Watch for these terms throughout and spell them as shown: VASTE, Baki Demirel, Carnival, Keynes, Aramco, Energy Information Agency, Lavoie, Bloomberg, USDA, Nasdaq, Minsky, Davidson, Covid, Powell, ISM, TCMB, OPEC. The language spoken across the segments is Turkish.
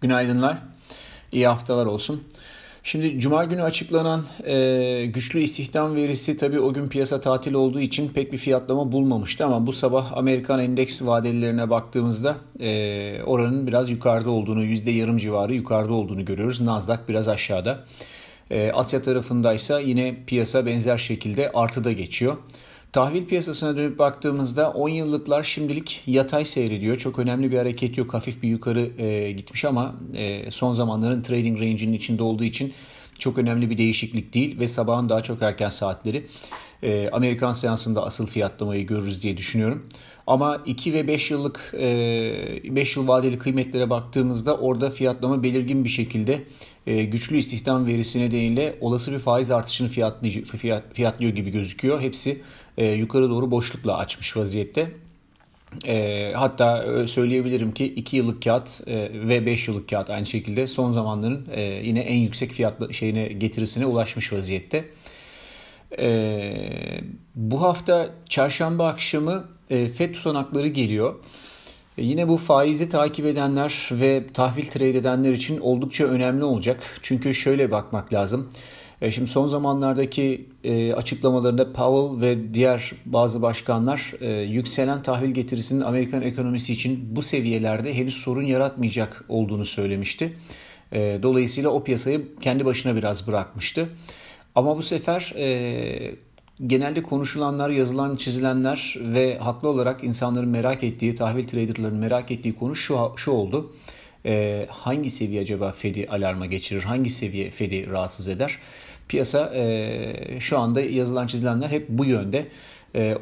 Günaydınlar, iyi haftalar olsun. Şimdi Cuma günü açıklanan güçlü istihdam verisi tabii o gün piyasa tatil olduğu için pek bir fiyatlama bulmamıştı. Ama bu sabah Amerikan endeks vadelilerine baktığımızda oranın biraz yukarıda olduğunu, %0,5 civarı yukarıda olduğunu görüyoruz. Nasdaq biraz aşağıda. Asya tarafındaysa yine piyasa benzer şekilde artıda geçiyor. Tahvil piyasasına dönüp baktığımızda 10 yıllıklar şimdilik yatay seyrediyor. Çok önemli bir hareket yok. Hafif bir yukarı gitmiş ama son zamanların trading range'inin içinde olduğu için çok önemli bir değişiklik değil. Ve sabahın daha çok erken saatleri Amerikan seansında asıl fiyatlamayı görürüz diye düşünüyorum. Ama 2 ve 5 yıllık 5 yıl vadeli kıymetlere baktığımızda orada fiyatlama belirgin bir şekilde güçlü istihdam verisi nedeniyle olası bir faiz artışını fiyatlıyor gibi gözüküyor. Hepsi yukarı doğru boşlukla açmış vaziyette. Hatta söyleyebilirim ki 2 yıllık kağıt ve 5 yıllık kağıt aynı şekilde son zamanların yine en yüksek fiyat getirisine ulaşmış vaziyette. Bu hafta çarşamba akşamı FED tutanakları geliyor. Yine bu faizi takip edenler ve tahvil trade edenler için oldukça önemli olacak. Çünkü şöyle bakmak lazım. Şimdi son zamanlardaki açıklamalarında Powell ve diğer bazı başkanlar yükselen tahvil getirisinin Amerikan ekonomisi için bu seviyelerde henüz sorun yaratmayacak olduğunu söylemişti. Dolayısıyla o piyasayı kendi başına biraz bırakmıştı. Ama bu sefer genelde konuşulanlar, yazılan, çizilenler ve haklı olarak insanların merak ettiği, tahvil traderlarının merak ettiği konu şu oldu. Hangi seviye acaba Fed'i alarma geçirir? Hangi seviye Fed'i rahatsız eder? Piyasa şu anda yazılan, çizilenler hep bu yönde.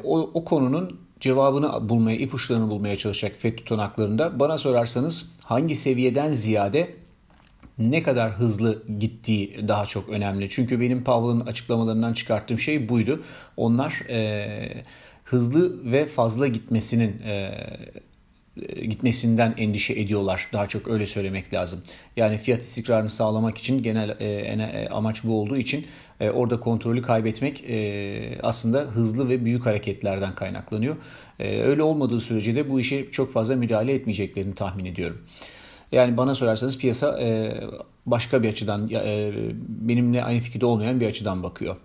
O konunun cevabını bulmaya, ipuçlarını bulmaya çalışacak Fed tutanaklarında. Bana sorarsanız hangi seviyeden ziyade ne kadar hızlı gittiği daha çok önemli. Çünkü benim Powell'ın açıklamalarından çıkarttığım şey buydu. Onlar hızlı ve fazla gitmesinden endişe ediyorlar. Daha çok öyle söylemek lazım. Yani fiyat istikrarını sağlamak için genel amaç bu olduğu için orada kontrolü kaybetmek aslında hızlı ve büyük hareketlerden kaynaklanıyor. Öyle olmadığı sürece de bu işe çok fazla müdahale etmeyeceklerini tahmin ediyorum. Yani bana sorarsanız piyasa başka bir açıdan, benimle aynı fikirde olmayan bir açıdan bakıyor.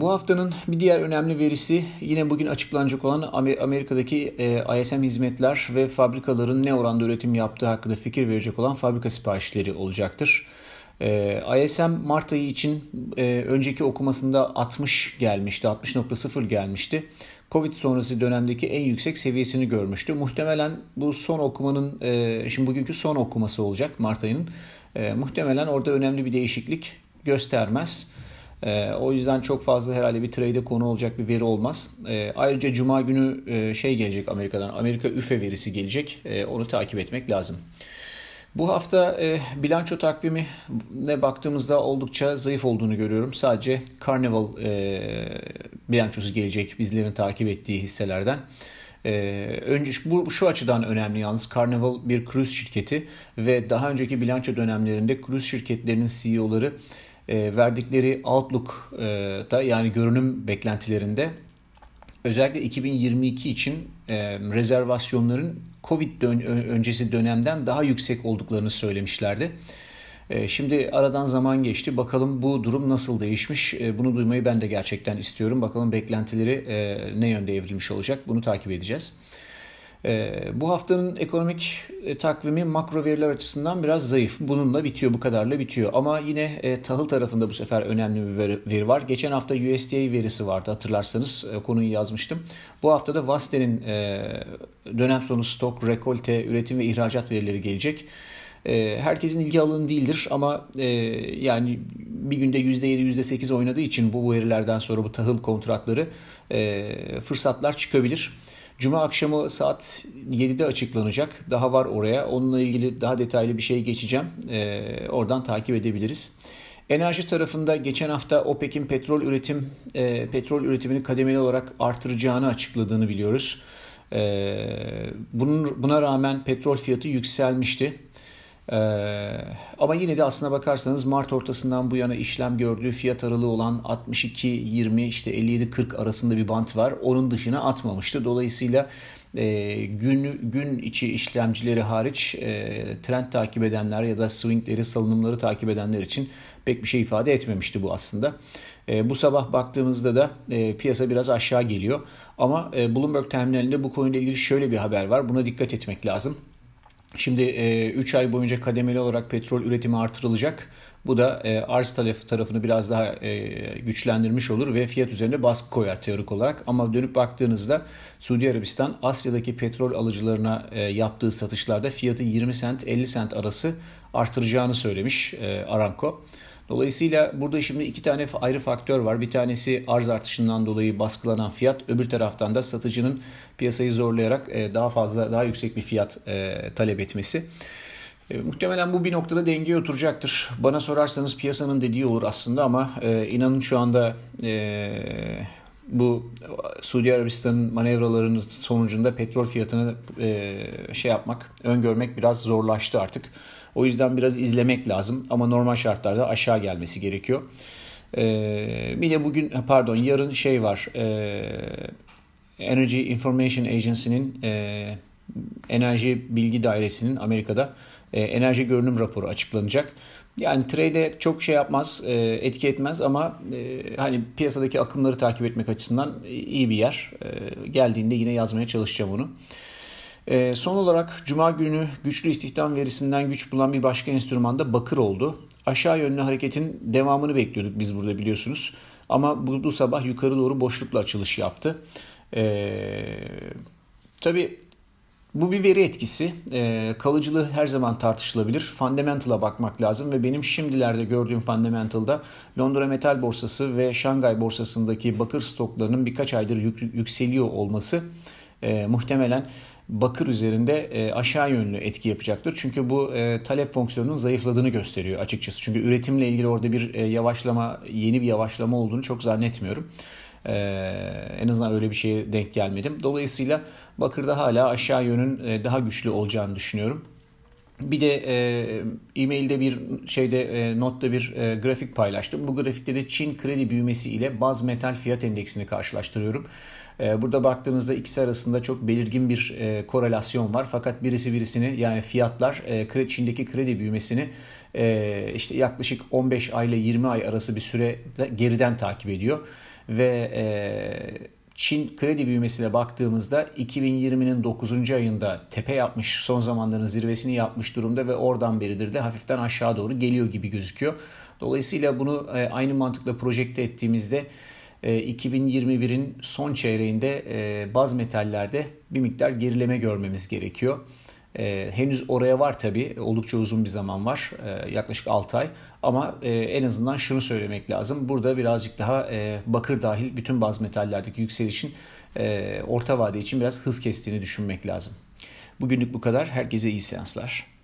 Bu haftanın bir diğer önemli verisi yine bugün açıklanacak olan Amerika'daki ISM hizmetler ve fabrikaların ne oranda üretim yaptığı hakkında fikir verecek olan fabrika siparişleri olacaktır. ISM Mart ayı için önceki okumasında 60 gelmişti, 60.0 gelmişti. Covid sonrası dönemdeki en yüksek seviyesini görmüştü. Muhtemelen bu son okumanın, şimdi bugünkü son okuması olacak Mart ayının. Muhtemelen orada önemli bir değişiklik göstermez. O yüzden çok fazla herhalde bir trade'e konu olacak bir veri olmaz. Ayrıca Cuma günü gelecek Amerika'dan. Amerika üfe verisi gelecek. Onu takip etmek lazım. Bu hafta bilanço takvimine baktığımızda oldukça zayıf olduğunu görüyorum. Sadece Carnival bilançosu gelecek bizlerin takip ettiği hisselerden. Önce şu açıdan önemli yalnız, Carnival bir cruise şirketi ve daha önceki bilanço dönemlerinde cruise şirketlerinin CEO'ları verdikleri Outlook'ta yani görünüm beklentilerinde özellikle 2022 için rezervasyonların Covid öncesi dönemden daha yüksek olduklarını söylemişlerdi. Şimdi aradan zaman geçti. Bakalım bu durum nasıl değişmiş? Bunu duymayı ben de gerçekten istiyorum. Bakalım beklentileri ne yönde evrilmiş olacak? Bunu takip edeceğiz. Bu haftanın ekonomik takvimi makro veriler açısından biraz zayıf. Bununla bitiyor, bu kadarla bitiyor. Ama yine tahıl tarafında bu sefer önemli bir veri var. Geçen hafta USDA verisi vardı, hatırlarsanız konuyu yazmıştım. Bu hafta da VASTE'nin dönem sonu stok, rekolte, üretim ve ihracat verileri gelecek. Herkesin ilgi alanı değildir ama yani bir günde %7, %8 oynadığı için bu verilerden sonra bu tahıl kontratları fırsatlar çıkabilir. Cuma akşamı saat 7'de açıklanacak. Daha var oraya. Onunla ilgili daha detaylı bir şey geçeceğim. Oradan takip edebiliriz. Enerji tarafında geçen hafta OPEC'in petrol üretimini kademeli olarak artıracağını açıkladığını biliyoruz. Buna rağmen petrol fiyatı yükselmişti. Ama yine de aslına bakarsanız Mart ortasından bu yana işlem gördüğü fiyat aralığı olan 62-20 işte 57-40 arasında bir bant var. Onun dışına atmamıştı. Dolayısıyla gün içi işlemcileri hariç trend takip edenler ya da swingleri, salınımları takip edenler için pek bir şey ifade etmemişti bu aslında. Bu sabah baktığımızda da piyasa biraz aşağı geliyor. Ama Bloomberg terminalinde bu konuyla ilgili şöyle bir haber var. Buna dikkat etmek lazım. Şimdi 3 ay boyunca kademeli olarak petrol üretimi artırılacak. Bu da arz tarafını biraz daha güçlendirmiş olur ve fiyat üzerine baskı koyar teorik olarak. Ama dönüp baktığınızda Suudi Arabistan Asya'daki petrol alıcılarına yaptığı satışlarda fiyatı 20 sent 50 sent arası artıracağını söylemiş Aramco. Dolayısıyla burada şimdi iki tane ayrı faktör var. Bir tanesi arz artışından dolayı baskılanan fiyat. Öbür taraftan da satıcının piyasayı zorlayarak daha yüksek bir fiyat talep etmesi. Muhtemelen bu bir noktada dengeye oturacaktır. Bana sorarsanız piyasanın dediği olur aslında ama inanın şu anda bu Suudi Arabistan'ın manevralarının sonucunda petrol fiyatını öngörmek biraz zorlaştı artık. O yüzden biraz izlemek lazım ama normal şartlarda aşağı gelmesi gerekiyor. Bir de yarın var. Energy Information Agency'nin Enerji Bilgi Dairesi'nin Amerika'da enerji görünüm raporu açıklanacak. Yani trade'e çok yapmaz, etki etmez ama hani piyasadaki akımları takip etmek açısından iyi bir yer. Geldiğinde yine yazmaya çalışacağım onu. Son olarak Cuma günü güçlü istihdam verisinden güç bulan bir başka enstrüman da bakır oldu. Aşağı yönlü hareketin devamını bekliyorduk biz burada biliyorsunuz. Ama bu sabah yukarı doğru boşlukla açılış yaptı. Tabii bu bir veri etkisi. Kalıcılığı her zaman tartışılabilir. Fundamental'a bakmak lazım ve benim şimdilerde gördüğüm fundamental'da Londra Metal Borsası ve Şangay Borsası'ndaki bakır stoklarının birkaç aydır yükseliyor olması muhtemelen bakır üzerinde aşağı yönlü etki yapacaktır. Çünkü bu talep fonksiyonunun zayıfladığını gösteriyor açıkçası. Çünkü üretimle ilgili orada bir yeni bir yavaşlama olduğunu çok zannetmiyorum. En azından öyle bir şeye denk gelmedim. Dolayısıyla bakırda hala aşağı yönün daha güçlü olacağını düşünüyorum. Bir de e-mailde notta bir grafik paylaştım. Bu grafikte de Çin kredi büyümesi ile baz metal fiyat endeksini karşılaştırıyorum. Burada baktığınızda ikisi arasında çok belirgin bir korelasyon var. Fakat birisi birisini yani fiyatlar Çin'deki kredi büyümesini işte yaklaşık 15 ay ile 20 ay arası bir süre geriden takip ediyor. Ve Çin kredi büyümesine baktığımızda 2020'nin 9. ayında tepe yapmış, son zamanların zirvesini yapmış durumda ve oradan beridir de hafiften aşağı doğru geliyor gibi gözüküyor. Dolayısıyla bunu aynı mantıkla projekte ettiğimizde 2021'in son çeyreğinde bazı metallerde bir miktar gerileme görmemiz gerekiyor. Henüz oraya var tabii, oldukça uzun bir zaman var, yaklaşık 6 ay ama en azından şunu söylemek lazım, burada birazcık daha bakır dahil bütün bazı metallerdeki yükselişin orta vade için biraz hız kestiğini düşünmek lazım. Bugünlük bu kadar, herkese iyi seanslar.